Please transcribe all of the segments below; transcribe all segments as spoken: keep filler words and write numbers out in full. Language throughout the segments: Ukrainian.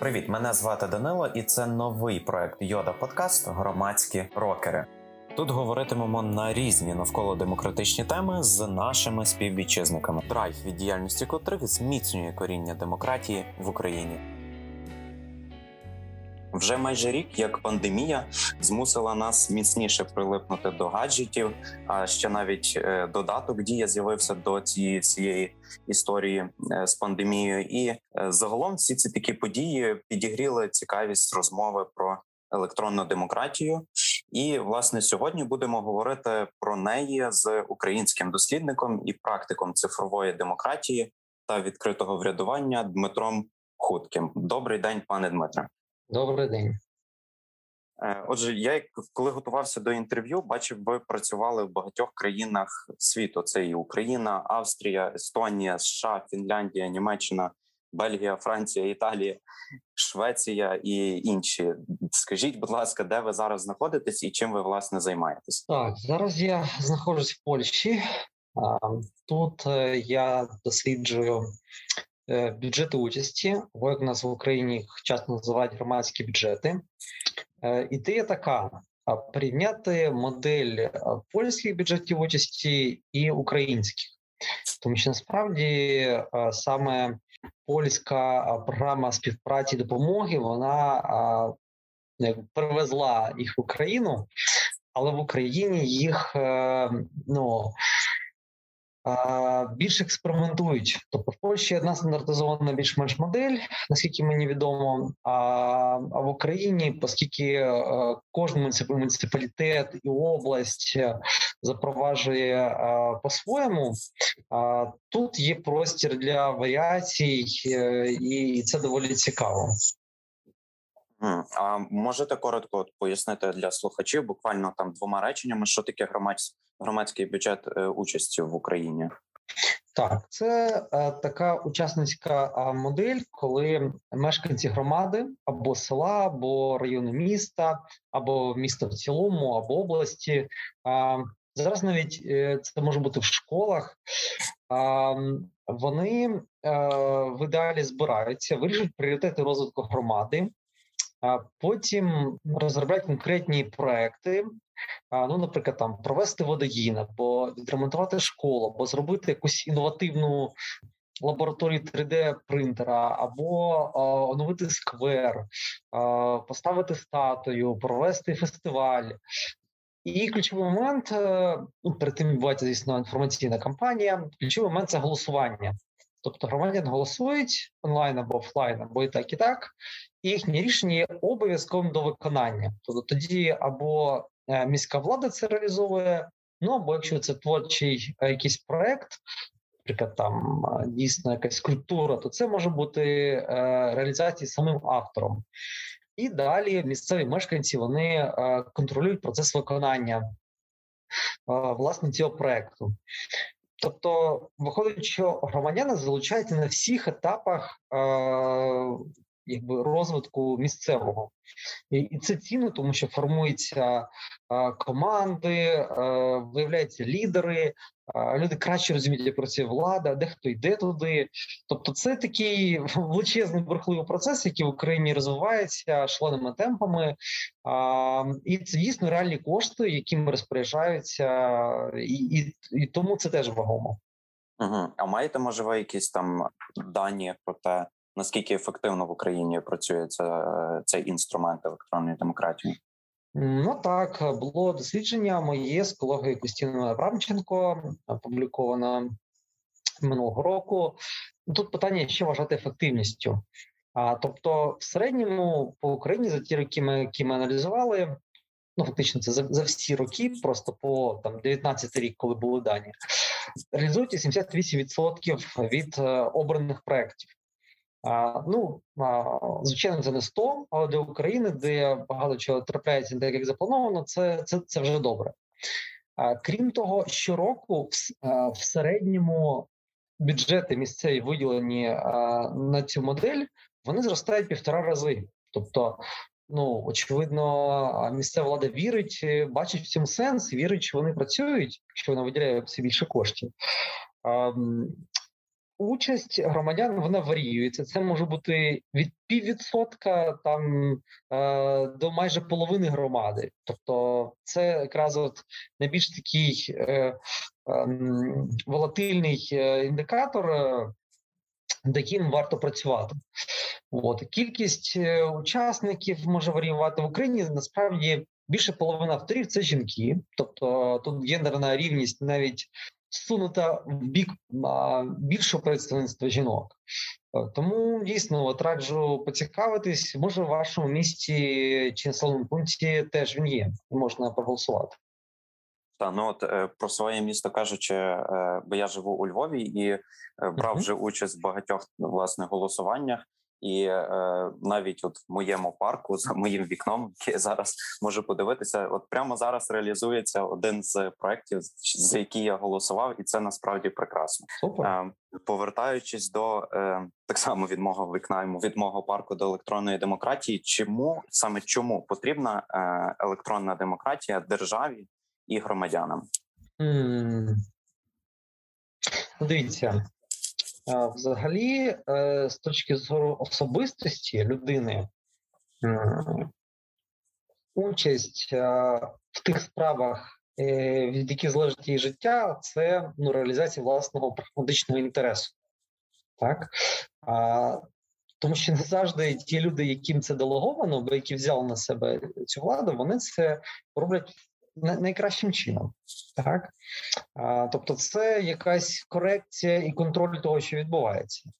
Привіт, мене звати Данило, і це новий проект Йода-подкаст «Громадські рокери». Тут говоритимемо на різні навколо демократичні теми з нашими співвітчизниками, драйв від діяльності котрих зміцнює коріння демократії в Україні. Вже майже рік, як пандемія змусила нас міцніше прилипнути до гаджетів, а ще навіть додаток «Дія» з'явився до цієї всієї історії з пандемією. І загалом всі ці такі події підігріли цікавість розмови про електронну демократію. І, власне, сьогодні будемо говорити про неї з українським дослідником і практиком цифрової демократії та відкритого врядування Дмитром Хутким. Добрий день, пане Дмитре. Добрий день. Отже, я, коли готувався до інтерв'ю, бачив, ви працювали в багатьох країнах світу. Це і Україна, Австрія, Естонія, США, Фінляндія, Німеччина, Бельгія, Франція, Італія, Швеція і інші. Скажіть, будь ласка, де ви зараз знаходитесь і чим ви, власне, займаєтесь? Так, зараз я знаходжусь в Польщі. Тут я досліджую бюджети участі, бо як у нас в Україні їх часто називають громадські бюджети. Ідея така – порівняти модель польських бюджетів участі і українських. Тому що насправді саме польська програма співпраці і допомоги, вона привезла їх в Україну, але в Україні їх, ну, більше експериментують. Тобто в Польщі одна стандартизована більш-менш модель, наскільки мені відомо, а в Україні, оскільки кожен муніципалітет і область запроваджує по-своєму, тут є простір для варіацій, і це доволі цікаво. А можете коротко пояснити для слухачів, буквально там двома реченнями, що таке громадсь... громадський бюджет участі в Україні? Так, це е, така учасницька модель, коли мешканці громади або села, або району міста, або міста в цілому, або області. Е, зараз навіть е, це може бути в школах. Е, вони е, в ідеалі збираються, вирішують пріоритети розвитку громади, потім розробляють конкретні проекти, ну, наприклад, там провести водогін, або відремонтувати школу, або зробити якусь інновативну лабораторію три-ді принтера, або а, оновити сквер, а, поставити статую, провести фестиваль. І ключовий момент, ну, перед тим відбувається, звісно, інформаційна кампанія, ключовий момент – це голосування. Тобто громадян голосують онлайн або офлайн, або і так, і так, і їхні рішення є обов'язковим до виконання. Тобто тоді або міська влада це реалізовує, ну або якщо це творчий якийсь проєкт, наприклад, там дійсно якась скульптура, то це може бути реалізація самим автором. І далі місцеві мешканці, вони контролюють процес виконання, власне, цього проєкту. Тобто, виходить, що громадяни залучаються на всіх етапах е- якби розвитку місцевого. І, і це цінно, тому що формуються е- команди, е- виявляються лідери, е- люди краще розуміють, як працює влада, дехто йде туди. Тобто це такий величезний бурхливий процес, який в Україні розвивається шаленими темпами. Е- і це, дійсно, реальні кошти, якими розпоряджаються, і, і, і тому це теж вагомо. Угу. А маєте, може, ви якісь там дані про те, наскільки ефективно в Україні працює цей інструмент електронної демократії? Ну так, було дослідження моє з колегою Костяном Абрамченко, опубліковано минулого року. Тут питання, що вважати ефективністю. А, тобто в середньому по Україні за ті роки, ми, які ми аналізували, ну фактично це за, за всі роки, просто по там, дев'ятнадцятий рік, коли були дані, реалізують сімдесят вісім відсотків від е, обраних проєктів. А, ну, а, звичайно, це не сто, але для України, де багато чого трапляється, не так, як заплановано, це, це, це вже добре. А, крім того, щороку в, а, в середньому бюджети місцеві виділені а, на цю модель, вони зростають півтора рази. Тобто, ну, очевидно, місцева влада вірить, бачить в цьому сенс, вірить, що вони працюють, що вона виділяє все більше коштів. А, участь громадян, вона варіюється. Це може бути від піввідсотка там е, до майже половини громади. Тобто це якраз от найбільш такий е, е, волатильний індикатор, яким варто працювати. От. Кількість учасників може варіювати в Україні. Насправді більше половина авторів – це жінки. Тобто тут гендерна рівність навіть сунута в бік більшого представництва жінок. Тому, дійсно, раджу поцікавитись. Може, в вашому місті чи населеному пункті теж він є. Можна проголосувати. Та, ну от про своє місто кажучи, бо я живу у Львові і брав вже участь в багатьох, власне, голосуваннях. І е, навіть от в моєму парку, за моїм вікном, який зараз можу подивитися, от прямо зараз реалізується один з проєктів, за який я голосував, і це насправді прекрасно. Е, повертаючись до, е, так само від мого вікна, від мого парку до електронної демократії, чому, саме чому потрібна е, електронна демократія державі і громадянам? Mm. Дивіться. Взагалі, з точки зору особистості людини, участь в тих справах, від яких залежить її життя, це ну, реалізація власного прагматичного інтересу. Так? А, тому що не завжди ті люди, яким це делеговано, або які взяли на себе цю владу, вони це роблять найкращим чином. Так? А, тобто це якась корекція і контроль того, що відбувається.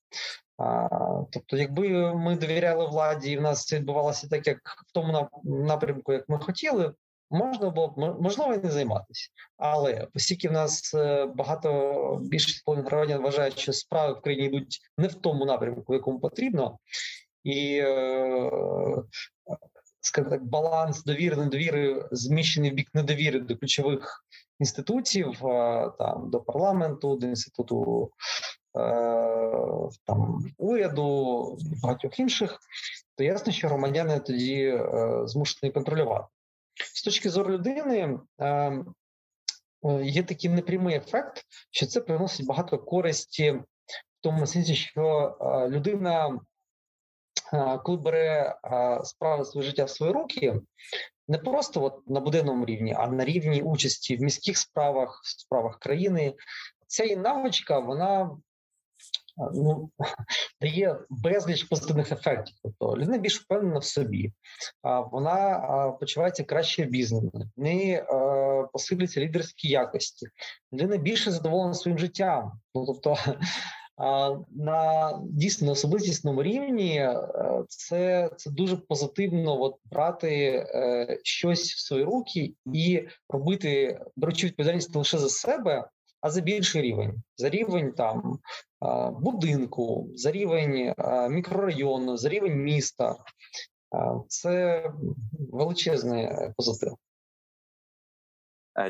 А, тобто якби ми довіряли владі і в нас це відбувалося так, як в тому напрямку, як ми хотіли, можна було б, можливо, і не займатися. Але оскільки в нас багато, більшість громадян вважають, що справи в країні йдуть не в тому напрямку, в якому потрібно, і скажімо так, баланс довіри-недовіри зміщений в бік недовіри до ключових інститутів, там, до парламенту, до інституту там, уряду, багатьох інших, то ясно, що громадяни тоді змушені контролювати. З точки зору людини є такий непрямий ефект, що це приносить багато користі в тому сенсі, що людина, коли бере справи своє життя в свої руки, не просто от на буденному рівні, а на рівні участі в міських справах, в справах країни, ця її навичка, вона ну, дає безліч позитивних ефектів. Тобто людина більш впевнена в собі, вона почувається краще обізнаною, в неї посилюються лідерські якості, людина більше задоволена своїм життям. Ну, тобто, на дійсно особистісному рівні це, це дуже позитивно от, брати е, щось в свої руки і робити, беручи відповідальність не лише за себе, а за більший рівень. За рівень там, е, будинку, за рівень е, мікрорайону, за рівень міста. Е, це величезний позитив.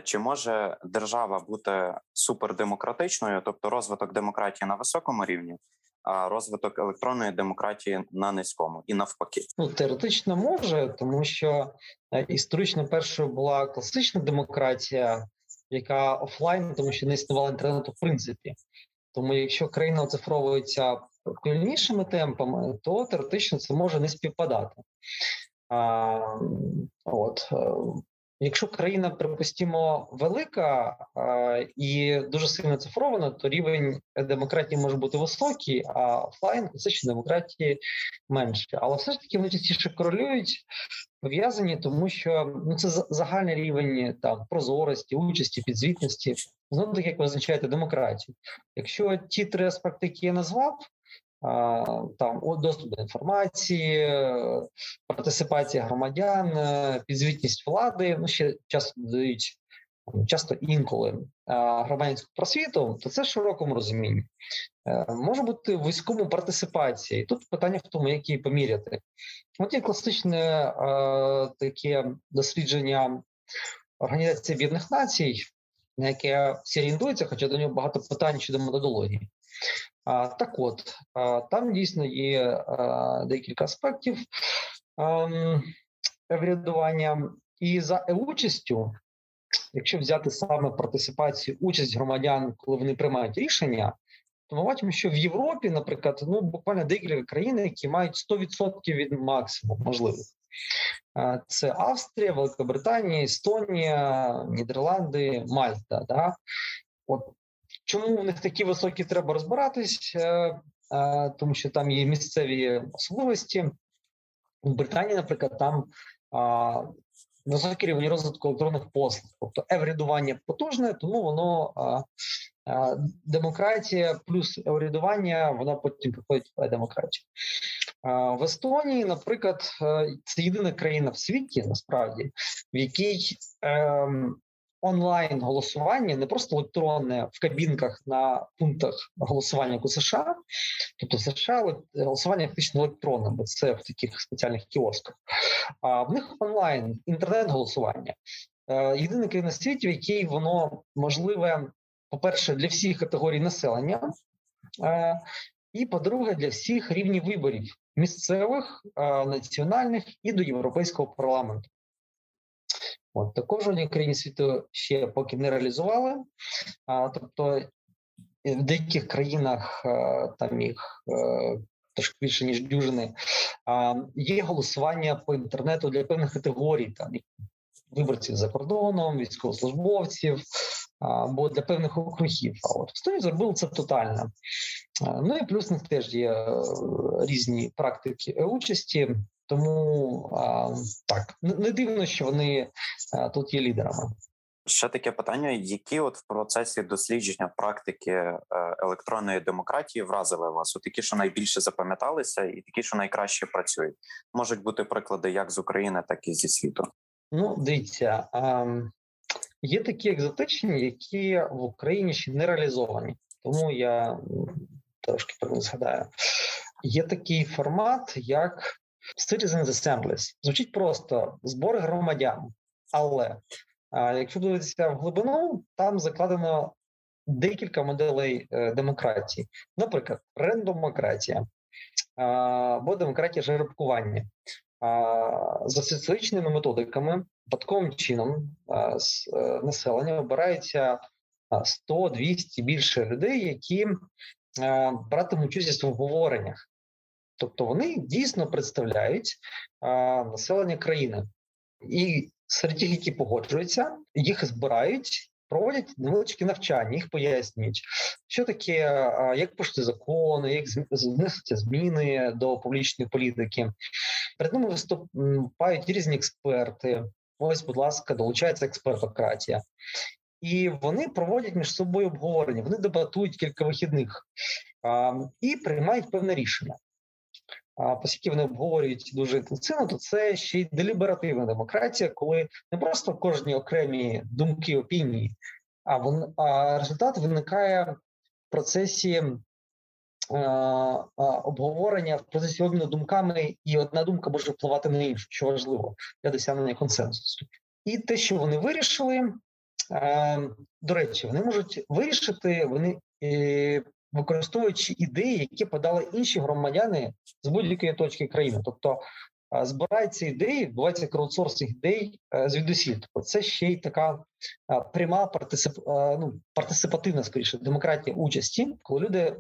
Чи може держава бути супердемократичною, тобто розвиток демократії на високому рівні, а розвиток електронної демократії на низькому і навпаки? Ну, теоретично може, тому що історично першою була класична демократія, яка офлайн, тому що не існувала інтернету в принципі. Тому якщо країна оцифровується повільнішими темпами, то теоретично це може не співпадати. А, от... Якщо країна, припустимо, велика е, і дуже сильно цифрована, то рівень демократії може бути високий, а офлайн – це ще демократії менше. Але все ж таки вони частіше корелюють, пов'язані, тому що ну, це загальний рівень там, прозорості, участі, підзвітності. Знову так, як ви визначаєте демократію. Якщо ті три аспекти, які я назвав, там доступ до інформації, партисипація громадян, підзвітність влади, ну ще часто додають, часто інколи громадянську просвіту, то це в широкому розумінні. Може бути в військовому партисипації. Тут питання в тому, як її поміряти. От є класичне таке дослідження Організації Об'єднаних Націй, на яке всі орієнтуються, хоча до нього багато питань щодо методології. А, так от, а, там дійсно є а, декілька аспектів врядування. І за участю, якщо взяти саме партисипацію, участь громадян, коли вони приймають рішення, то ми бачимо, що в Європі, наприклад, ну буквально декілька країн, які мають сто відсотків від максимуму можливих. Це Австрія, Великобританія, Естонія, Нідерланди, Мальта. Да? От чому у них такі високі, треба розбиратись, тому що там є місцеві особливості. У Британії, наприклад, там високий рівень розвитку електронних послуг. Тобто еврядування потужне, тому воно демократія плюс еврядування, вона потім приходить в демократію. В Естонії, наприклад, це єдина країна в світі, насправді, в якій онлайн-голосування, не просто електронне в кабінках на пунктах голосування, як у США. Тобто в США голосування фактично електронне, бо це в таких спеціальних кіосках. А в них онлайн, інтернет-голосування. Єдина країна в світі, в якій воно можливе, по-перше, для всіх категорій населення, і, по-друге, для всіх рівнів виборів – місцевих, національних і до Європейського парламенту. От, також у країні світу ще поки не реалізували, а, тобто в деяких країнах, а, там їх а, трошки більше, ніж дюжини, а, є голосування по інтернету для певних категорій, там, виборців за кордоном, військовослужбовців, або для певних округів. А от Естонія зробила це тотально. А, ну і плюс в них теж є різні практики участі. Тому а, так, не дивно, що вони а, тут є лідерами. Ще таке питання, які от в процесі дослідження практики електронної демократії вразили вас? От які, що найбільше запам'яталися і такі, що найкраще працюють? Можуть бути приклади як з України, так і зі світу. Ну, дивіться, а, є такі екзотичні, які в Україні ще не реалізовані. Тому я трошки про них згадаю. Є такий формат, як Citizens Assemblies. Звучить просто збори громадян, але а, якщо дивитися в глибину, там закладено декілька моделей е, демократії. Наприклад, рендомократія а, або демократія жеребкування. А, за соціологічними методиками, випадковим чином а, з а, населення обирається сто двісті більше людей, які а, братимуть участь в обговореннях. Тобто вони дійсно представляють а, населення країни. І серед тих, які погоджуються, їх збирають, проводять невеличкі навчання, їх пояснюють, що таке, а, як пишуть закони, як вносяться зміни до публічної політики. Перед ними виступають різні експерти. Ось, будь ласка, долучається експертократія. І вони проводять між собою обговорення, вони дебатують кілька вихідних а, і приймають певне рішення. А оскільки вони обговорюють дуже інтенсивно, то це ще й деліберативна демократія, коли не просто кожні окремі думки, опінії, а, вон, а результат виникає в процесі а, а, обговорення, в процесі обміну думками, і одна думка може впливати на іншу, що важливо для досягнення консенсусу. І те, що вони вирішили, а, до речі, вони можуть вирішити, вони... І, використовуючи ідеї, які подали інші громадяни з будь-якої точки країни. Тобто збираються ідеї, відбувається краудсорсинг ідей звідусіль. Тобто це ще й така пряма партисип... ну, партисипативна, скоріше, демократія участі, коли люди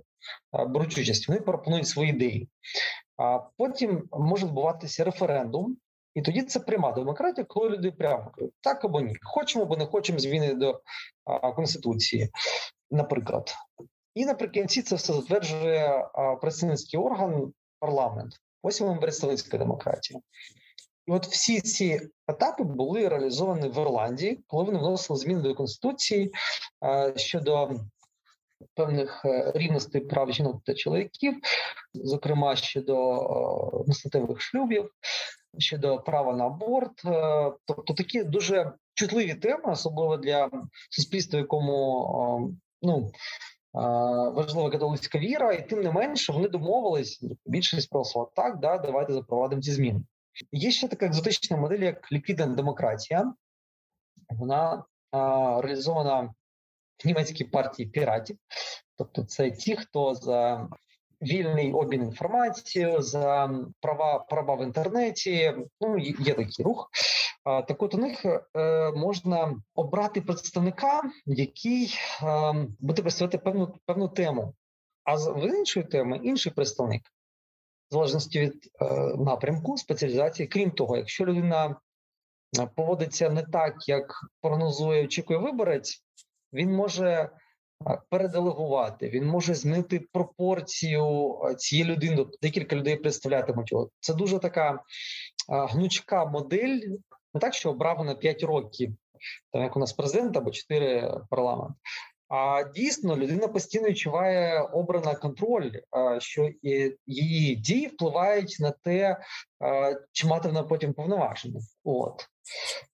беруть участь, вони пропонують свої ідеї. А потім може відбуватися референдум, і тоді це пряма демократія, коли люди прямо кажуть, так або ні, хочемо або не хочемо зміни до Конституції, наприклад. І наприкінці це все затверджує а, представницький орган, парламент. Ось вона представницька демократія. І от всі ці етапи були реалізовані в Ірландії, коли вони вносили зміни до Конституції а, щодо певних рівностей прав жінок та чоловіків, зокрема щодо одностатевих шлюбів, щодо права на аборт. А, тобто такі дуже чутливі теми, особливо для суспільства, якому... А, ну, важлива католицька віра, і тим не менше вони домовились, більшість проголосувала так, да, давайте запровадимо ці зміни. Є ще така екзотична модель, як ліквідна демократія. Вона а, реалізована в німецькій партії піратів. Тобто це ті, хто за вільний обмін інформацією, за права, права в інтернеті, ну, є такий рух. А, так от у них е, можна обрати представника, який е, буде представляти певну, певну тему. а з іншої теми інший представник, в залежності від е, напрямку, спеціалізації. Крім того, якщо людина поводиться не так, як прогнозує, очікує виборець, він може переделегувати, він може змінити пропорцію цієї людини, декілька людей представлятимуть. Це дуже така гнучка модель, не так, що обрав на п'ять років, там як у нас президент або чотири парламент. А дійсно людина постійно відчуває обрана контроль, що її дії впливають на те, чи мати вона потім повноваження. От.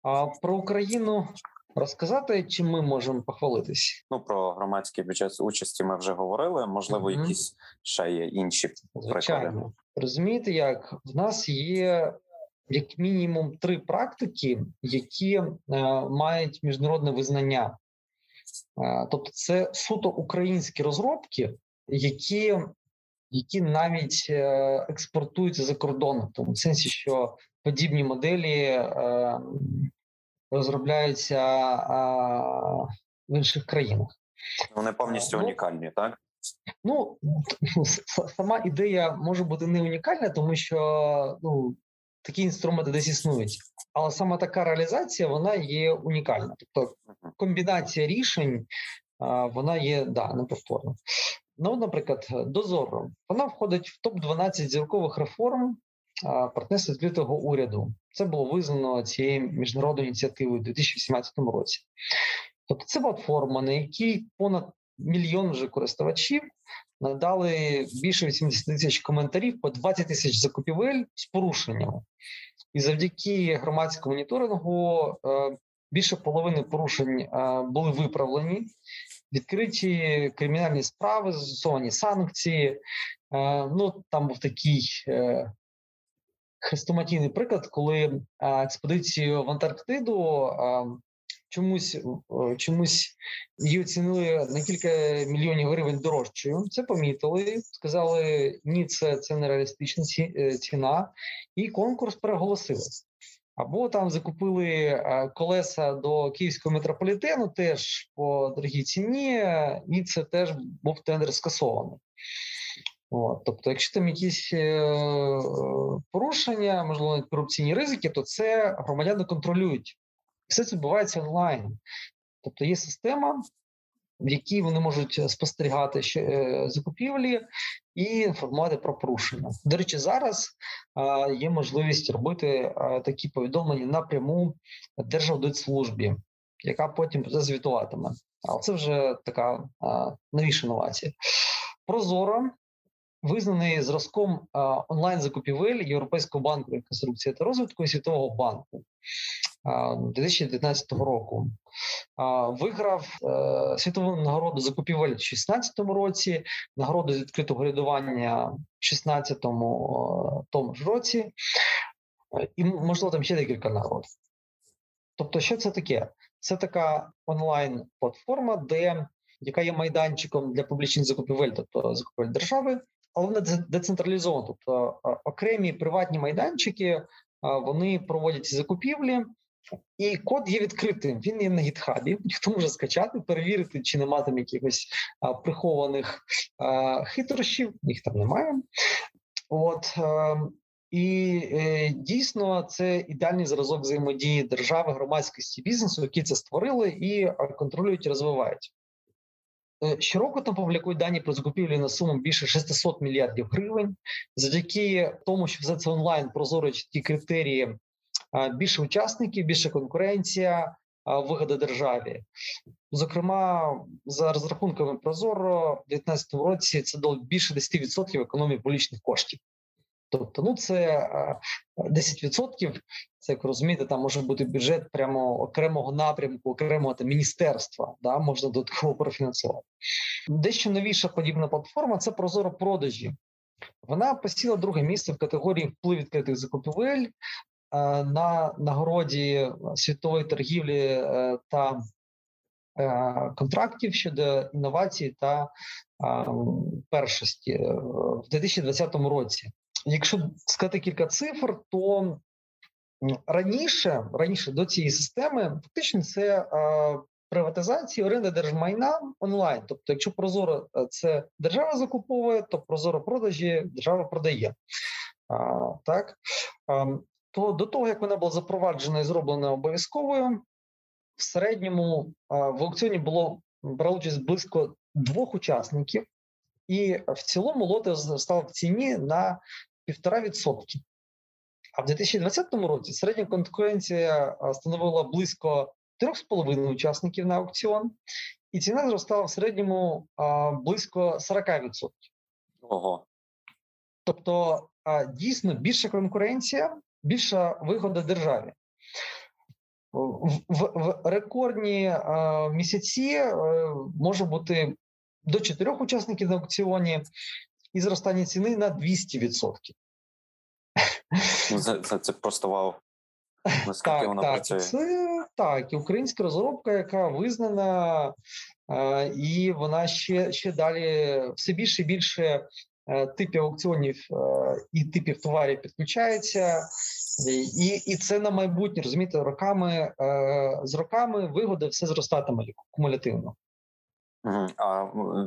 А про Україну розказати, чи ми можемо похвалитись? Ну, про громадський бюджет участі ми вже говорили, можливо, mm-hmm. якісь ще є інші приклади. Звичайно. Розумієте, як? В нас є як мінімум три практики, які е, мають міжнародне визнання. Е, тобто це суто українські розробки, які, які навіть е, експортуються за кордоном. В тому сенсі, що подібні моделі е, розробляються а, в інших країнах. Вони повністю а, унікальні, ну, так? Ну, сама ідея може бути не унікальна, тому що ну, такі інструменти десь існують. Але сама така реалізація, вона є унікальна. Тобто комбінація рішень, а, вона є, да, неповторна. Ну, наприклад, DoZorro. Вона входить в топ дванадцять зіркових реформ партнерства відкритого уряду. Це було визнано цією міжнародною ініціативою у дві тисячі вісімнадцятому році. Тобто це платформа, на якій понад мільйон вже користувачів надали більше вісімдесят тисяч коментарів по двадцять тисяч закупівель з порушеннями. І завдяки громадському моніторингу більше половини порушень були виправлені, відкриті кримінальні справи, застосовані санкції. Ну, там був такий хрестоматійний приклад, коли експедицію в Антарктиду а, чомусь, чомусь її оцінили на кілька мільйонів гривень дорожчою. Це помітили, сказали, ні, це, це нереалістична ціна, і конкурс переголосили. Або там закупили колеса до Київського метрополітену теж по дорогій ціні, і це теж був тендер скасований. От, тобто, якщо там якісь е, порушення, можливо, навіть корупційні ризики, то це громадяни контролюють. Все це відбувається онлайн. Тобто є система, в якій вони можуть спостерігати ще, е, закупівлі і інформувати про порушення. До речі, зараз е, є можливість робити е, такі повідомлення напряму Держаудитслужбі, яка потім це звітуватиме. Але це вже така е, новіша інновація. ProZorro визнаний зразком а, онлайн-закупівель Європейського банку реконструкції та розвитку і Світового банку а, дві тисячі дев'ятнадцятого року. А, виграв а, світову нагороду закупівель в дві тисячі шістнадцятому році, нагороду з відкритого урядування в дві тисячі шістнадцятому а, тому ж році, і, можливо, там ще декілька нагород. Тобто, що це таке? Це така онлайн-платформа, де, яка є майданчиком для публічних закупівель, тобто закупівель держави, але вона децентралізована, тобто окремі приватні майданчики, вони проводять ці закупівлі, і код є відкритим, він є на гітхабі, ніхто може скачати, перевірити, чи нема там якихось а, прихованих а, хитрощів, їх там немає. От, а, і е, дійсно це ідеальний зразок взаємодії держави, громадськості, бізнесу, які це створили і контролюють і розвивають. Щороку там публікують дані про закупівлі на суму більше шістсот мільярдів гривень. Завдяки тому, що все це онлайн, прозоро чіткі критерії, більше учасників, більше конкуренція, вигода державі. Зокрема, за розрахунками ProZorro в дві тисячі дев'ятнадцятому році це дало більше десять відсотків економії публічних коштів. Тобто, ну це десять відсотків, це, як розумієте, там може бути бюджет прямо окремого напрямку, окремого там, міністерства, да, можна додатково профінансувати. Дещо новіша подібна платформа – це ProZorro.Продажі. Вона посіла друге місце в категорії «Вплив відкритих закупівель» на нагороді світової торгівлі та контрактів щодо інновацій та першості в дві тисячі двадцятому році. Якщо сказати кілька цифр, то раніше, раніше до цієї системи фактично це приватизації оренди держмайна онлайн. Тобто, якщо ProZorro це держава закуповує, то ProZorro.Продажі держава продає. А, так? А, то до того, як вона була запроваджена і зроблена обов'язковою, в середньому а, в аукціоні було брало участь близько двох учасників, і в цілому лоти зростали в ціні на півтора відсотки. А в дві тисячі двадцятому році середня конкуренція становила близько трьох з половиною учасників на аукціон, і ціна зростала в середньому а, близько сорок відсотків. Ого. Тобто, а, дійсно, більша конкуренція, більша вигода державі. В, в, в рекордні а, місяці а, може бути до чотирьох учасників на аукціоні і зростання ціни на двісті відсотків. Це, це, це просто вау. Наскільки вона так, працює? Це, так, і українська розробка, яка визнана, а, і вона ще, ще далі все більше і більше а, типів аукціонів а, і типів товарів підключається. І, і це на майбутнє, розумієте, роками, а, з роками вигоди все зростатиме кумулятивно. А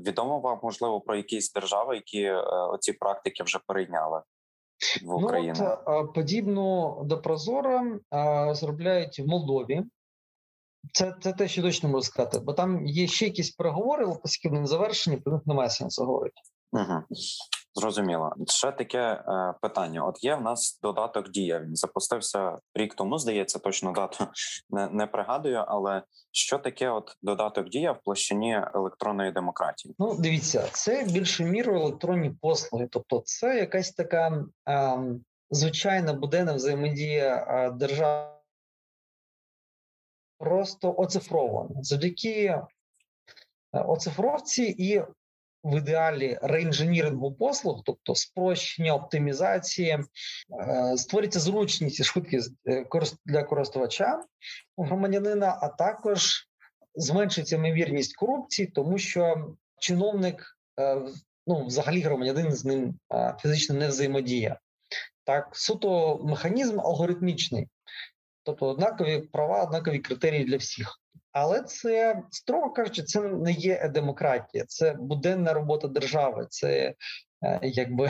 відомо вам, можливо, про якісь держави, які оці практики вже перейняли? В Україні. Ну, от, подібно до ProZorro зробляють в Молдові. Це, це те, що точно можу сказати, бо там є ще якісь переговори, але оскільки вони не завершені, про них немає сенсу говорити. Угу. Зрозуміло. Ще таке е, питання. От є в нас додаток Дія. Він запустився рік тому, здається, точно дату не, не пригадую, але що таке от додаток Дія в площині електронної демократії? Ну, дивіться, це більшою мірою електронні послуги. Тобто це якась така е, звичайна буденна взаємодія е, держави просто оцифрована. Завдяки оцифровці і в ідеалі реінженірингу послуг, тобто спрощення, оптимізації, створюється зручність і швидкість для користувача, громадянина, а також зменшується ймовірність корупції, тому що чиновник, ну, взагалі громадянин з ним фізично не взаємодіє. Так, суто механізм алгоритмічний, тобто однакові права, однакові критерії для всіх. Але це, строго кажучи, це не є демократія, це буденна робота держави, це якби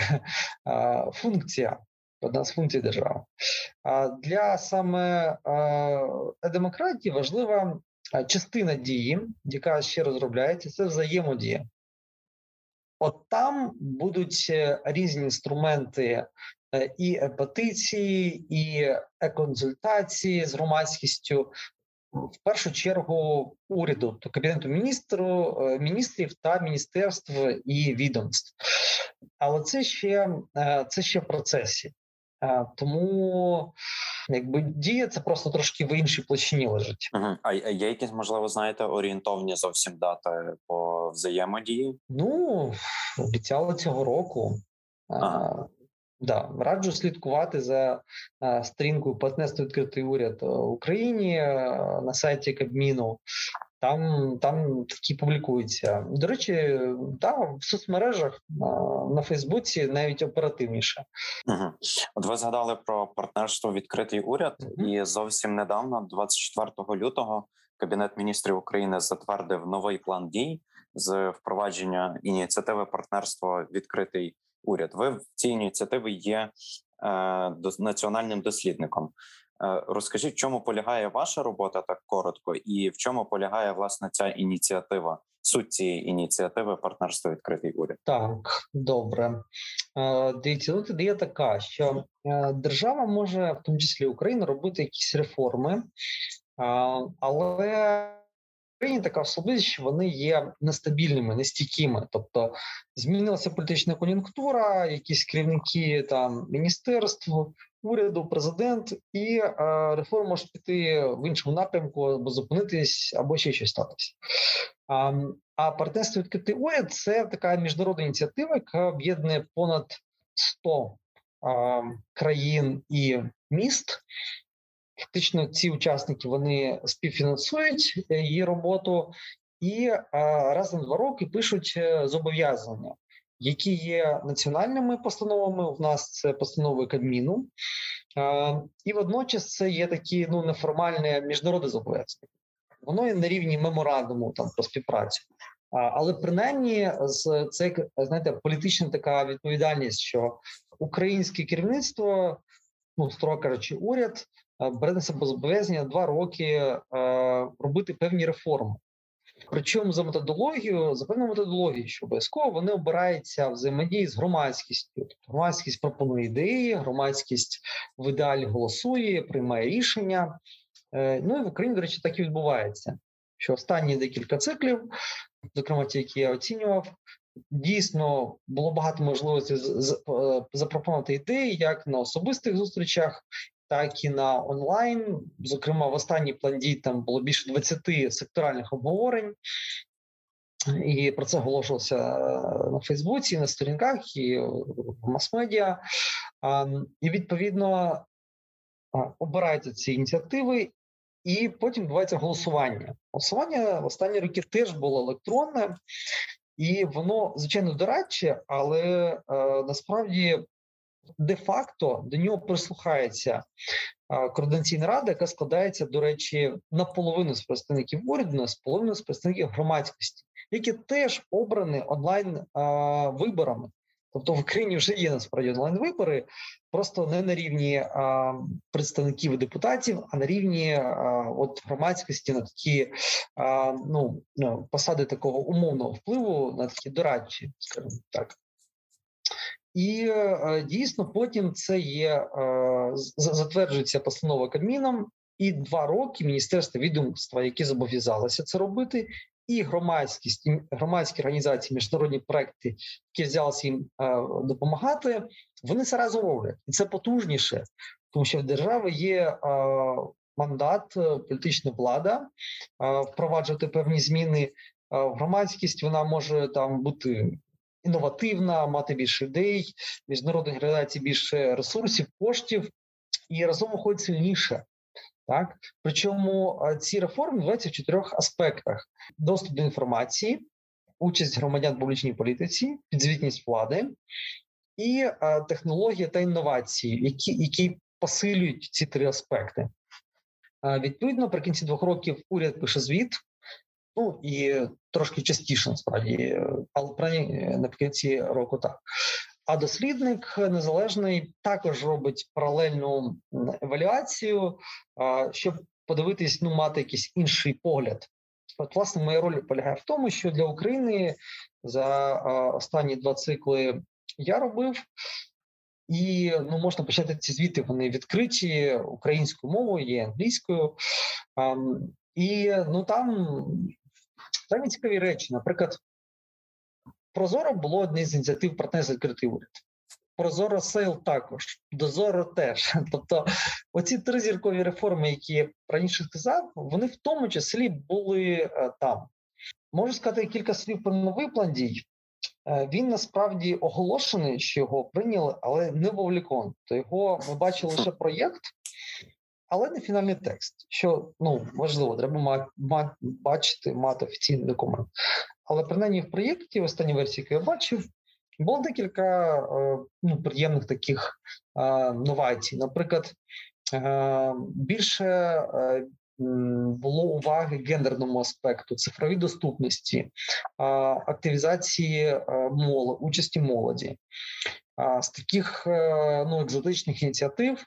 функція, одна з функцій держави. Для саме демократії важлива частина дії, яка ще розробляється, це взаємодія. От там будуть різні інструменти і петиції, і консультації з громадськістю, в першу чергу уряду, то Кабінету міністру, міністрів та міністерств і відомств. Але це ще, це ще в процесі. Тому якби дія це просто трошки в іншій площині лежить. Угу. А є якісь, можливо, знаєте, орієнтовні зовсім дати по взаємодії? Ну, обіцяли цього року. Ага. Да, раджу слідкувати за а, сторінкою «Партнерство відкритий уряд» в Україні а, на сайті Кабміну. Там, там такі публікуються. До речі, да, в соцмережах, а, на Фейсбуці навіть оперативніше. Угу. От ви згадали про «Партнерство відкритий уряд». Угу. І зовсім недавно, двадцять четвертого лютого, Кабінет міністрів України затвердив новий план дій з впровадження ініціативи «Партнерство відкритий уряд». Ви в цій ініціативі є е, до, національним дослідником. Е, розкажіть, в чому полягає ваша робота так коротко і в чому полягає, власне, ця ініціатива, суть цієї ініціативи «Партнерство відкритий уряд». Так, добре. Е, дивіться, тут ідея така, що е, держава може, в тому числі Україна, робити якісь реформи, е, але... Україні така особливість, що вони є нестабільними, нестійкими. Тобто змінилася політична кон'юнктура, якісь керівники там міністерств, уряду, президент, і е, реформа може піти в іншому напрямку, або зупинитись, або ще щось статись. А, а партнерство відкритий уряд – це така міжнародна ініціатива, яка об'єднує понад сто е, країн і міст. Фактично ці учасники, вони співфінансують її роботу і а, раз на два роки пишуть зобов'язання, які є національними постановами, у нас це постанови Кабміну, а, і водночас це є такі, ну, неформальні міжнародні зобов'язання. Воно і на рівні меморандуму там про співпрацю. Але принаймні з це, знаєте, політична така відповідальність, що українське керівництво, ну, строго кажучи, уряд бере на себе зобов'язання два роки е, робити певні реформи. Причому за методологію, за певну методологію, що обов'язково вони обираються взаємодії з громадськістю. Тобто громадськість пропонує ідеї, громадськість в ідеалі голосує, приймає рішення. Е, ну і в Україні, до речі, так і відбувається. Що останні декілька циклів, зокрема ті, які я оцінював, дійсно було багато можливостей запропонувати ідеї як на особистих зустрічах, так і на онлайн. Зокрема, в останній план дій там було більше двадцять секторальних обговорень, і про це оголошувалося на Фейсбуці, на сторінках, і в мас-медіа. І, відповідно, обираються ці ініціативи, і потім відбувається голосування. Голосування в останні роки теж було електронне, і воно, звичайно, дорадче, але е, насправді де-факто до нього прислухається е, координаційна рада, яка складається, до речі, наполовину з представників уряду, з половиною з представників громадськості, які теж обрані онлайн-виборами. Е, тобто в Україні вже є, насправді, онлайн-вибори, просто не на рівні е, представників і депутатів, а на рівні е, от громадськості на такі е, ну, посади такого умовного впливу, на такі дорадчі, скажімо так. І е, дійсно потім це є, е, затверджується постанова Кабміном, і два роки Міністерство відомства, які зобов'язалися це робити, і громадськість, громадські організації, міжнародні проекти, які взялися їм е, допомагати, вони це разом роблять. І це потужніше, тому що в державі є е, мандат, політична влада е, впроваджувати певні зміни. Е, громадськість, вона може там бути інновативна, мати більше ідей, міжнародних організацій більше ресурсів, коштів, і разом виходить сильніше. Так? Причому ці реформи відбуваються в чотирьох аспектах. Доступ до інформації, участь громадян в публічній політиці, підзвітність влади і а, технології та інновації, які, які посилюють ці три аспекти. А, відповідно, при кінці двох років уряд пише звіт, ну і трошки частіше, насправді, але наприкінці року так. А дослідник незалежний також робить паралельну евалюацію, щоб подивитись, ну, мати якийсь інший погляд. От, власне, моя роль полягає в тому, що для України за останні два цикли я робив, і, ну, можна почати ці звіти, вони відкриті українською мовою, є англійською, і, ну, там, там цікаві речі, наприклад, ProZorro було одне з ініціатив партнерства відкритий уряд. ProZorro Sale також, DoZorro теж. Тобто оці три зіркові реформи, які я раніше сказав, вони в тому числі були там. Можу сказати кілька слів про новий план дій. Він насправді оголошений, що його прийняли, але не опубліковано. То його ми бачили лише проєкт, але не фінальний текст, що, ну, важливо, треба мати, мати, бачити, мати офіційний документ. Але принаймні в проєкті, в останній версії, яку я бачив, було декілька ну, приємних таких новацій. Наприклад, більше було уваги гендерному аспекту, цифровій доступності, активізації молоді, участі молоді. З таких ну, екзотичних ініціатив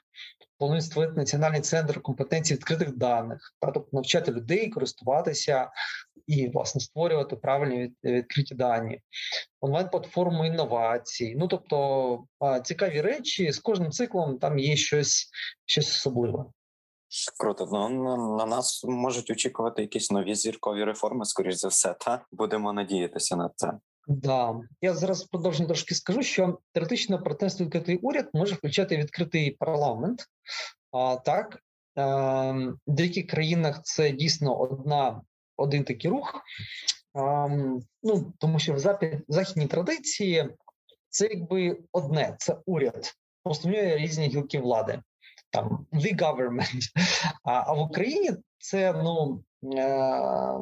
планують створити Національний центр компетенцій відкритих даних, та, тобто навчати людей користуватися і, власне, створювати правильні відкриті дані, онлайн-платформу інновацій. Ну, тобто цікаві речі, з кожним циклом там є щось, щось особливе. Круто. Ну, на нас можуть очікувати якісь нові зіркові реформи, скоріш за все, та? Будемо надіятися на це. Да, я зараз продовжую трошки скажу, що теоретично партнерство відкритий уряд може включати відкритий парламент. А, так, а, в деяких країнах це дійсно одна, один такий рух, а, ну, тому що в, запі, в західній традиції це якби одне, це уряд, просто в нього різні гілки влади, там, the government, а, а в Україні це, ну, е,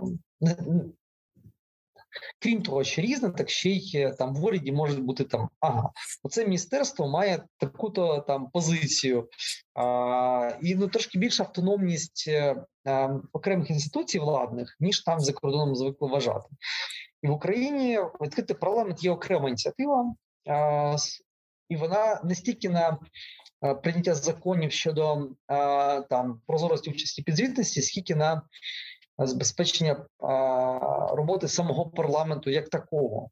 Крім того, що різне, так ще й там в уряді може бути там, ага, оце міністерство має таку-то там позицію. А, і ну, трошки більша автономність а, окремих інституцій владних, ніж там за кордоном звикли вважати. І в Україні відкритий парламент є окрема ініціатива, а, і вона не стільки на прийняття законів щодо а, там прозорості участі підзвітності, скільки на забезпечення а, роботи самого парламенту як такого.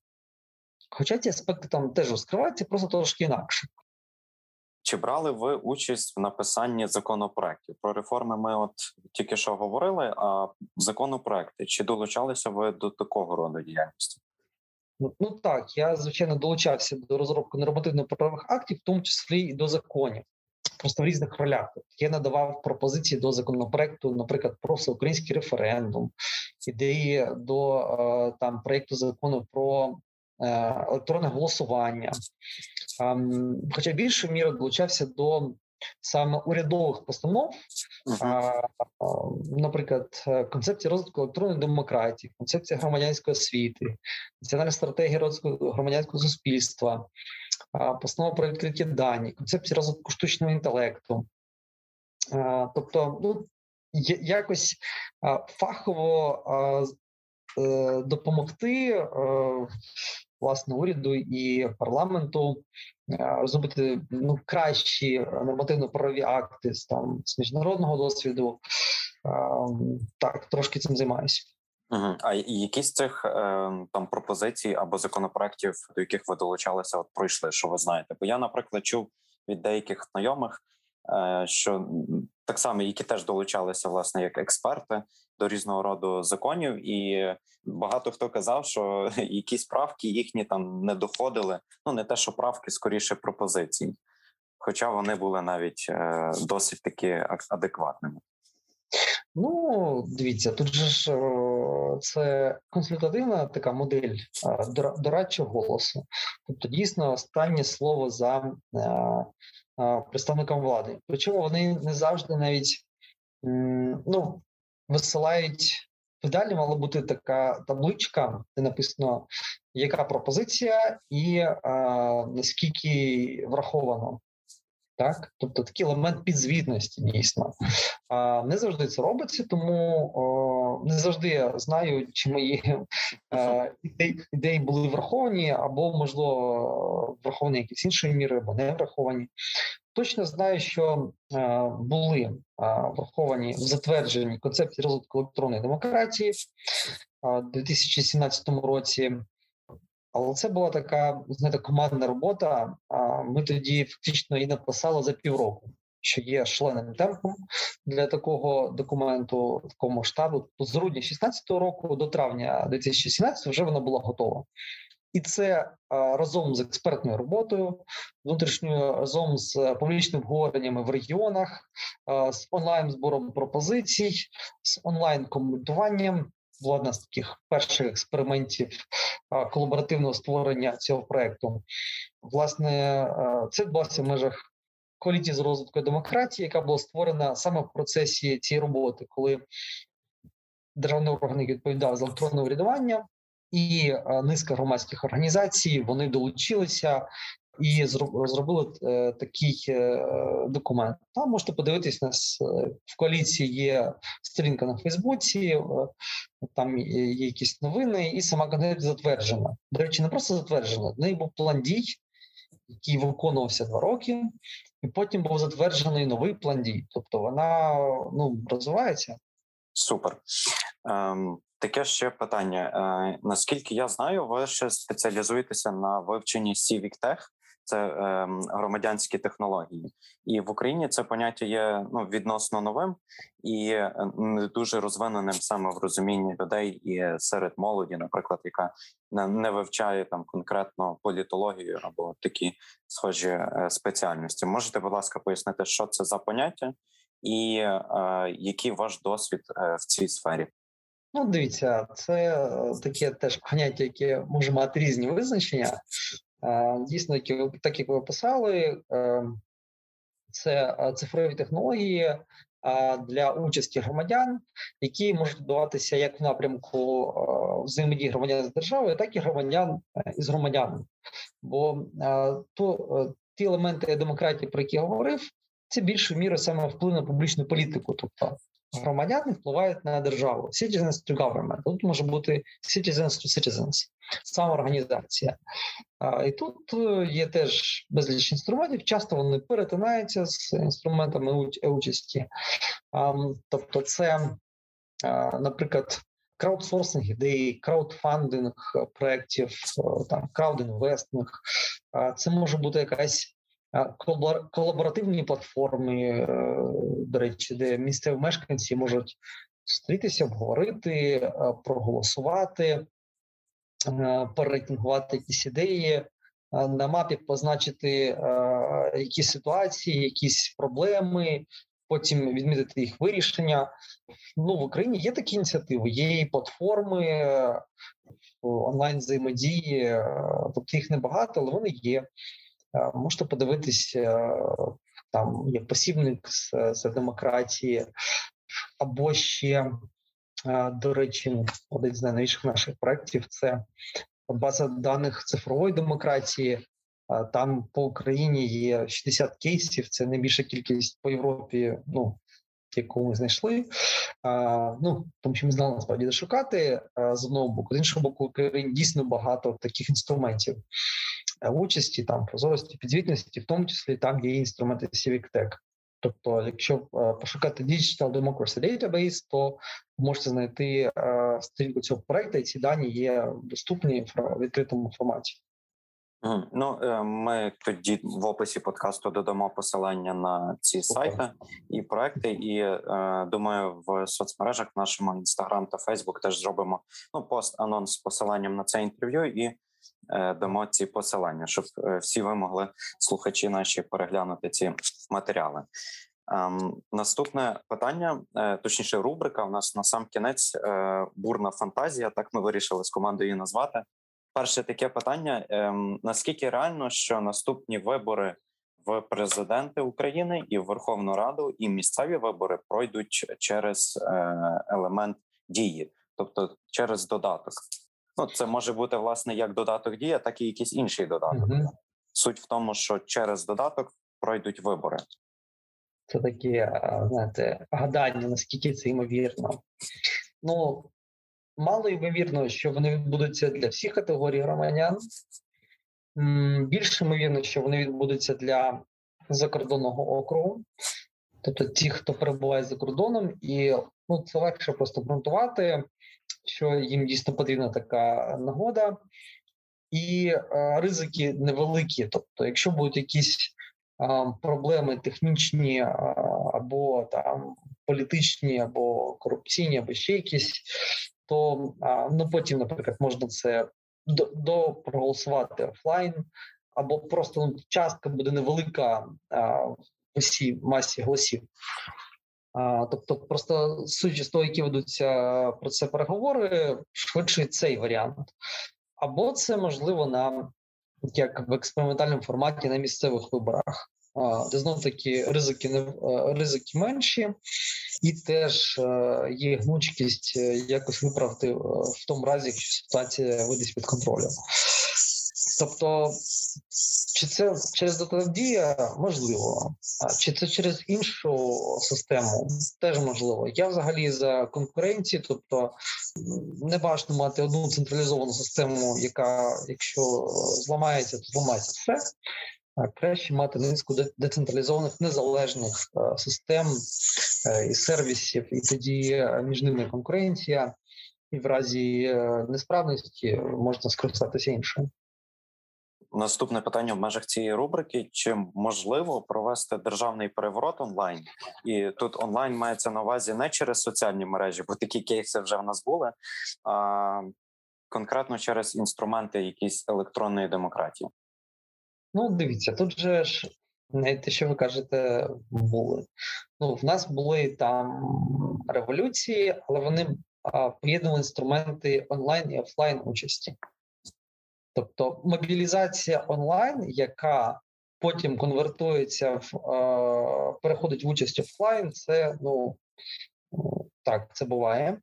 Хоча ці аспекти там теж розкриваються, просто трошки інакше. Чи брали ви участь в написанні законопроєктів? Про реформи ми от тільки що говорили, а законопроєкти, чи долучалися ви до такого роду діяльності? Ну так, я, звичайно, долучався до розробки нормативно-правових актів, в тому числі і до законів, просто в різних ролях. Я надавав пропозиції до законопроекту, наприклад, про всеукраїнський референдум, ідеї до там проєкту закону про електронне голосування. Хоча більшу міру долучався до саме урядових постанов, uh-huh. наприклад, концепції розвитку електронної демократії, концепція громадянської освіти, національна стратегія розвитку громадянського суспільства, постанова про відкриті дані, концепція розвитку штучного інтелекту. Тобто, ну, якось фахово допомогти власне уряду і парламенту розробити ну, кращі нормативно-правові акти там, з міжнародного досвіду. Так, трошки цим займаюся. Угу. А які з цих там, пропозицій або законопроєктів, до яких ви долучалися, от пройшли, що ви знаєте? Бо я, наприклад, чув від деяких знайомих, що так само, які теж долучалися, власне, як експерти до різного роду законів, і багато хто казав, що якісь правки їхні там не доходили, ну не те, що правки, скоріше пропозиції, хоча вони були навіть е- досить таки адекватними. Ну, дивіться, тут же ж це консультативна така модель дорадчого голосу. Тобто, дійсно, останнє слово за е- представникам влади. Причому вони не завжди навіть ну, висилають далі, мала бути така табличка, де написано, яка пропозиція і е, наскільки враховано. Так? Тобто такий елемент підзвітності, дійсно. Е, не завжди це робиться, тому е, не завжди я знаю, чи мої е, ідеї, ідеї були враховані, або, можливо, враховані якісь іншої міри, або не враховані. Точно знаю, що е, були е, враховані, затверджені концепції розвитку електронної демократії у е, дві тисячі сімнадцятому році. Але це була така, знаєте, командна робота. Е, ми тоді фактично її написали за півроку, що є шаленим темпом для такого документу, такого масштабу. З грудня дві тисячі шістнадцятого року до травня дві тисячі сімнадцятого вже вона була готова. І це разом з експертною роботою, внутрішньою, разом з публічними обговореннями в регіонах, з онлайн-збором пропозицій, з онлайн-коментуванням. Була одна з таких перших експериментів колаборативного створення цього проєкту. Власне, це відбулося в межах коаліції з розвитку демократії, яка була створена саме в процесі цієї роботи, коли державний орган, який відповідав за електронне урядування, і низка громадських організацій, вони долучилися і розробили такий документ. Там можете подивитись, нас в коаліції є сторінка на Фейсбуці, там є якісь новини, і сама концепція затверджена. До речі, не просто затверджена, в неї був план дій, який виконувався два роки, і потім був затверджений новий план дій. Тобто вона ну, розвивається. Супер. Um... Таке ще питання. Наскільки я знаю, ви ще спеціалізуєтеся на вивченні Civic Tech, це громадянські технології. І в Україні це поняття є ну, відносно новим і не дуже розвиненим саме в розумінні людей і серед молоді, наприклад, яка не вивчає там конкретно політологію або такі схожі спеціальності. Можете, будь ласка, пояснити, що це за поняття і е, який ваш досвід в цій сфері? Ну, дивіться, це таке теж поняття, яке може мати різні визначення. Дійсно, так як ви описали, це цифрові технології для участі громадян, які можуть відбуватися як в напрямку взаємодії громадян з державою, так і громадян із громадянами. Бо то, ті елементи демократії, про які я говорив, це більшою мірою саме вплив на публічну політику, тобто громадяни впливають на державу. Citizens to government. Тут може бути citizens to citizens, самоорганізація. І тут є теж безліч інструментів, часто вони перетинаються з інструментами участі. Тобто це, наприклад, краудсорсинг ідей, краудфандинг проєктів, там, краудінвестинг. Це може бути якась колаборативні платформи, до речі, де місцеві мешканці можуть зустрітися, обговорити, проголосувати, перейтингувати якісь ідеї, на мапі позначити якісь ситуації, якісь проблеми, потім відмітити їх вирішення. Ну, в Україні є такі ініціативи, є і платформи онлайн-взаємодії, тобто їх небагато, але вони є. Можете подивитися, там є посібник з, з демократії, або ще, до речі, один з найновіших наших проєктів – це база даних цифрової демократії. Там по Україні є шістдесят кейсів, це найбільша кількість по Європі, ну, яку ми знайшли. Ну, тому що ми знали, насправді, де шукати з одного боку. З іншого боку, в Україні дійсно багато таких інструментів. Участі, там, прозорості, підзвітності, в тому числі там є інструменти Civic Tech. Тобто, якщо пошукати Digital Democracy Database, то можете знайти сторінку цього проекту, і ці дані є доступні в відкритому форматі. Ну, ми тоді в описі подкасту додамо посилання на ці сайти і проекти, і, думаю, в соцмережах нашому Instagram та Facebook теж зробимо, ну, пост-анонс з посиланням на це інтерв'ю і дамо ці посилання, щоб всі ви могли, слухачі наші, переглянути ці матеріали. Ем, наступне питання, е, точніше рубрика у нас на сам кінець, е, бурна фантазія, так ми вирішили з командою її назвати. Перше таке питання, е, наскільки реально, що наступні вибори в президенти України і в Верховну Раду, і місцеві вибори пройдуть через е, елемент дії, тобто через додаток? Ну, це може бути, власне, як додаток Дія, так і якийсь інший додаток. Mm-hmm. Суть в тому, що через додаток пройдуть вибори. Це такі, знаєте, гадання, наскільки це ймовірно. Ну, мало ймовірно, що вони відбудуться для всіх категорій громадян. Більш ймовірно, що вони відбудуться для закордонного округу. Тобто ті, хто перебуває за кордоном, і, ну, це легше просто ґрунтувати, що їм дійсно потрібна така нагода, і е, ризики невеликі. Тобто, якщо будуть якісь е, проблеми технічні, е, або там політичні, або корупційні, або ще якісь, то е, ну, потім, наприклад, можна це до, до проголосувати офлайн, або просто, ну, частка буде невелика е, в усій масі голосів. А, тобто, просто судячи з того, які ведуться про це переговори, швидше цей варіант. Або це, можливо, на, як в експериментальному форматі на місцевих виборах, а, де, знов-таки, ризики, не, ризики менші, і теж а, є гнучкість якось виправити в тому разі, якщо ситуація вийде з-під контролю. Тобто, чи це через додаток Дія? Можливо. Чи це через іншу систему? Теж можливо. Я взагалі за конкуренцію, тобто не важливо мати одну централізовану систему, яка, якщо зламається, то зламається все. А краще мати низку децентралізованих, незалежних систем і сервісів, і тоді між ними конкуренція, і в разі несправності можна скористатися іншим. Наступне питання в межах цієї рубрики. Чи можливо провести державний переворот онлайн? І тут онлайн мається на увазі не через соціальні мережі, бо такі кейси вже в нас були, а конкретно через інструменти якісь електронної демократії. Ну, дивіться, тут же ж навіть те, що ви кажете, були. Ну, в нас були там революції, але вони поєднували інструменти онлайн і офлайн участі. Тобто мобілізація онлайн, яка потім конвертується в е, переходить в участь офлайн. Це ну так, це буває.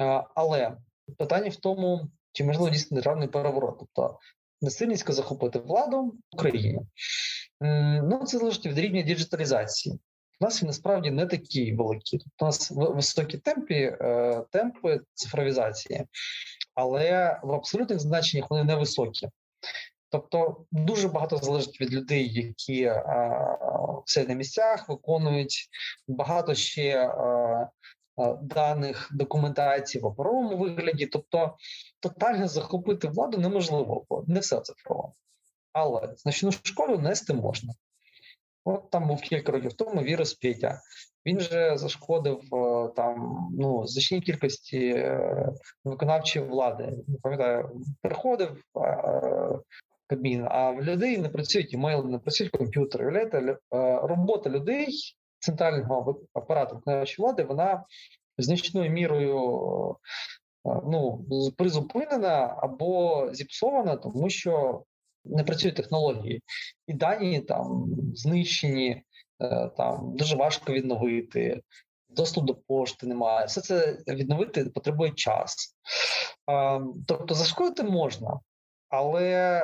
Е, але питання в тому, чи можливо дійсно державний переворот, тобто насильницько захопити владу в Україні. Е, ну це залежить від рівня діджиталізації. У нас він насправді не такі великі. У нас високі темпи, е, темпи цифровізації, але в абсолютних значеннях вони невисокі. Тобто дуже багато залежить від людей, які е, все на місцях виконують багато ще е, даних, документації в паперовому вигляді. Тобто тотально захопити владу неможливо, не все цифрово. Але значну шкоду нести можна. От там був кілька років тому вірус Петя. Він же зашкодив там, ну, значній кількості виконавчої влади. Не пам'ятаю, переходив Кабмін, а в людей не працюють імейли, не працюють комп'ютери. Робота людей, центрального апарату виконавчої влади, вона значною мірою ну, призупинена або зіпсована, тому що не працюють технології. І дані там знищені, там дуже важко відновити, доступ до пошти немає. Все це відновити потребує час. Тобто зашкодити можна, але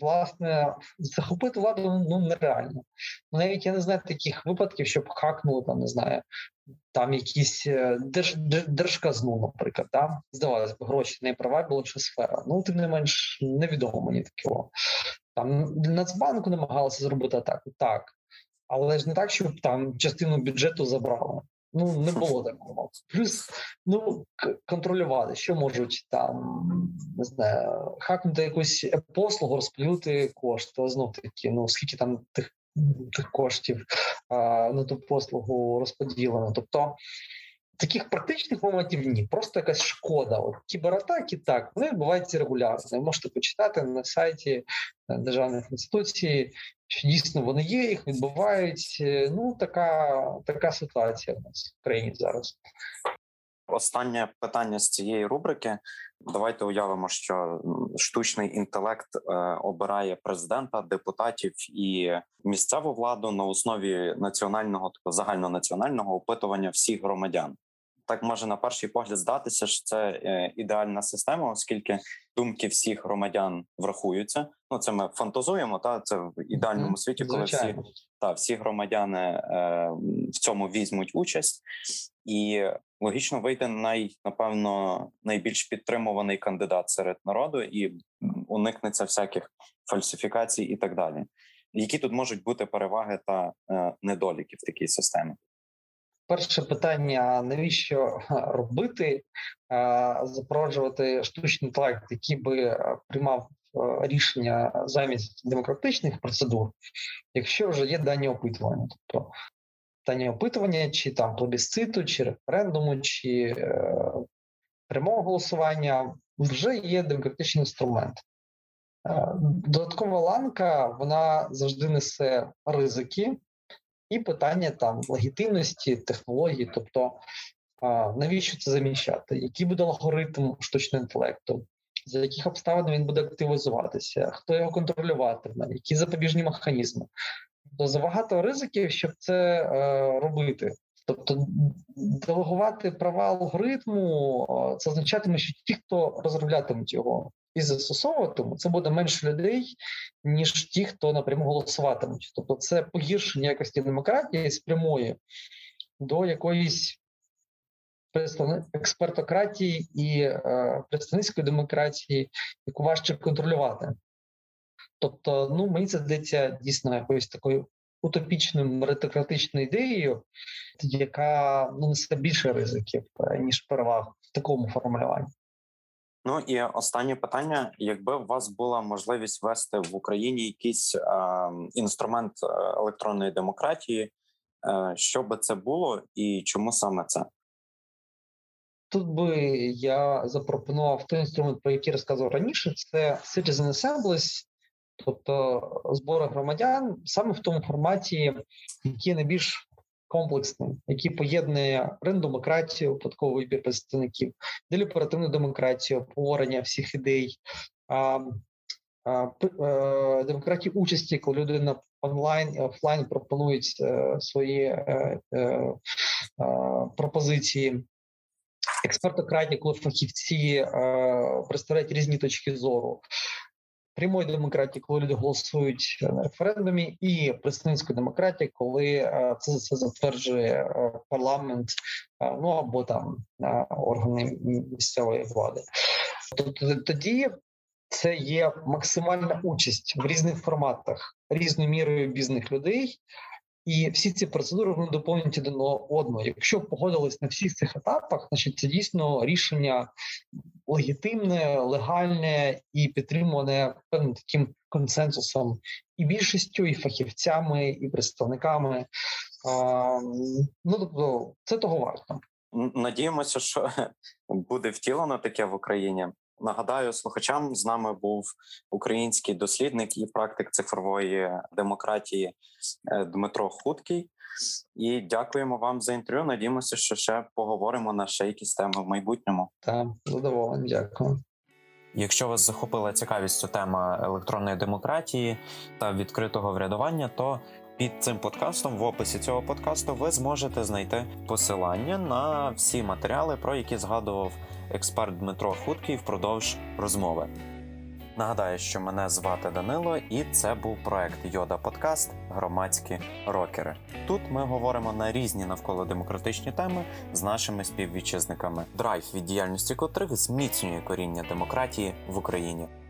власне захопити владу ну нереально. Навіть я не знаю таких випадків, щоб хакнули там, не знаю, там якісь держ, держказну, наприклад, там здавалось би, гроші не права, білонша сфера. Ну тим не менш невідомо мені такого. Там Нацбанку намагалися зробити атаку, так, але ж не так, щоб там частину бюджету забрали. Ну не було такого. Плюс ну к- контролювати, що можуть там не знаю, хакнути якусь послугу, розпилювати кошти. Знов таки, ну скільки там тих, тих коштів а, на ту послугу розподілено. Тобто таких практичних моментів ні, просто якась шкода. От кібератаки так вони відбуваються регулярно. Можете почитати на сайті державних інституцій, що дійсно вони є, їх відбувають. Ну така, така ситуація в нас в країні зараз. Останнє питання з цієї рубрики. Давайте уявимо, що штучний інтелект обирає президента, депутатів і місцеву владу на основі національного, тобто загальнонаціонального опитування всіх громадян. Так може на перший погляд здатися, що це ідеальна система, оскільки думки всіх громадян врахуються. Ну це ми фантазуємо, та це в ідеальному mm-hmm. світі, коли всі, та, всі громадяни е, в цьому візьмуть участь. І логічно вийде най, напевно, найбільш підтримуваний кандидат серед народу і уникнеться всяких фальсифікацій і так далі. Які тут можуть бути переваги та е, недоліки в такій системі? Перше питання, навіщо робити, запроваджувати штучний інтелект, який би приймав рішення замість демократичних процедур, якщо вже є дані опитування. Тобто дані опитування, чи там плебісциту, чи референдуму, чи прямого голосування, вже є демократичний інструмент. Додаткова ланка, вона завжди несе ризики, і питання там легітимності, технології, тобто а, навіщо це заміщати, який буде алгоритм штучного інтелекту, за яких обставин він буде активізуватися, хто його контролюватиме, які запобіжні механізми. Тобто забагато ризиків, щоб це е, робити. Тобто делегувати права алгоритму, це означатиме, що ті, хто розроблятимуть його і застосовуватимуть, це буде менше людей, ніж ті, хто напряму голосуватимуть. Тобто це погіршення якості демократії з прямої до якоїсь експертократії і е, представницької демократії, яку важче контролювати. Тобто, ну, мені це здається дійсно якоюсь такою утопічною меритократичною ідеєю, яка ну, несе більше ризиків, ніж переваг в такому формулюванні. Ну і останнє питання. Якби у вас була можливість ввести в Україні якийсь е, інструмент електронної демократії, е, що би це було і чому саме це? Тут би я запропонував той інструмент, про який розказував раніше, це Citizens Assemblies, тобто збори громадян саме в тому форматі, який найбільш комплексний, який поєднує рендемократію, податковий вибір представників, деліберативну демократію, обговорення всіх ідей, демократії участі, коли людина онлайн і офлайн пропонують свої пропозиції. Експертократія, коли фахівці представляють різні точки зору. Прямої демократії, коли люди голосують на референдумі, і представницької демократії, коли це, це затверджує парламент, ну або там органи місцевої влади. Тобто тоді це є максимальна участь в різних форматах, різною мірою різних людей, і всі ці процедури вони доповнюють один одного. Якщо погодились на всіх цих етапах, значить це дійсно рішення легітимне, легальне і підтримуване певним таким консенсусом і більшістю, і фахівцями, і представниками. А, ну, тобто, це того варто. Надіємося, що буде втілено таке в Україні. Нагадаю слухачам, з нами був український дослідник і практик цифрової демократії Дмитро Хуткий. І дякуємо вам за інтерв'ю. Надіємося, що ще поговоримо на ще якісь теми в майбутньому. Так, задоволений, дякую. Якщо вас захопила цікавістю тема електронної демократії та відкритого врядування, то під цим подкастом, в описі цього подкасту, ви зможете знайти посилання на всі матеріали, про які згадував експерт Дмитро Хуткий впродовж розмови. Нагадаю, що мене звати Данило, і це був проект Йода-подкаст «Громадські рокери». Тут ми говоримо на різні навколо демократичні теми з нашими співвітчизниками. Драйв, від діяльності котрих зміцнює коріння демократії в Україні.